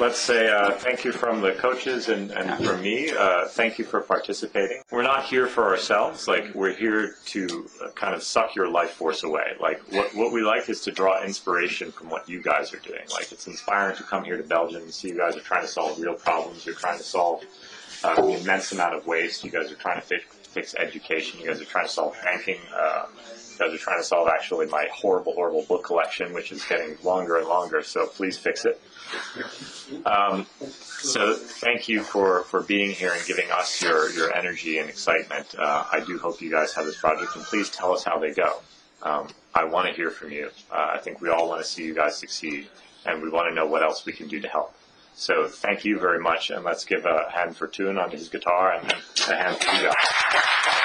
Let's say thank you from the coaches and from me. Thank you for participating. We're not here for ourselves. Like, we're here to kind of suck your life force away. Like, what we like is to draw inspiration from what you guys are doing. Like, it's inspiring to come here to Belgium and see you guys are trying to solve real problems. You're trying to solve the immense amount of waste. You guys are trying to fix education. You guys are trying to solve banking. You guys are trying to solve actually my horrible book collection, which is getting longer and longer, so please fix it. So thank you for being here and giving us your energy and excitement. I do hope you guys have this project, and please tell us how they go. I want to hear from you. I think we all want to see you guys succeed, and we want to know what else we can do to help. So thank you very much, and let's give a hand for Toon on his guitar and a hand for you guys.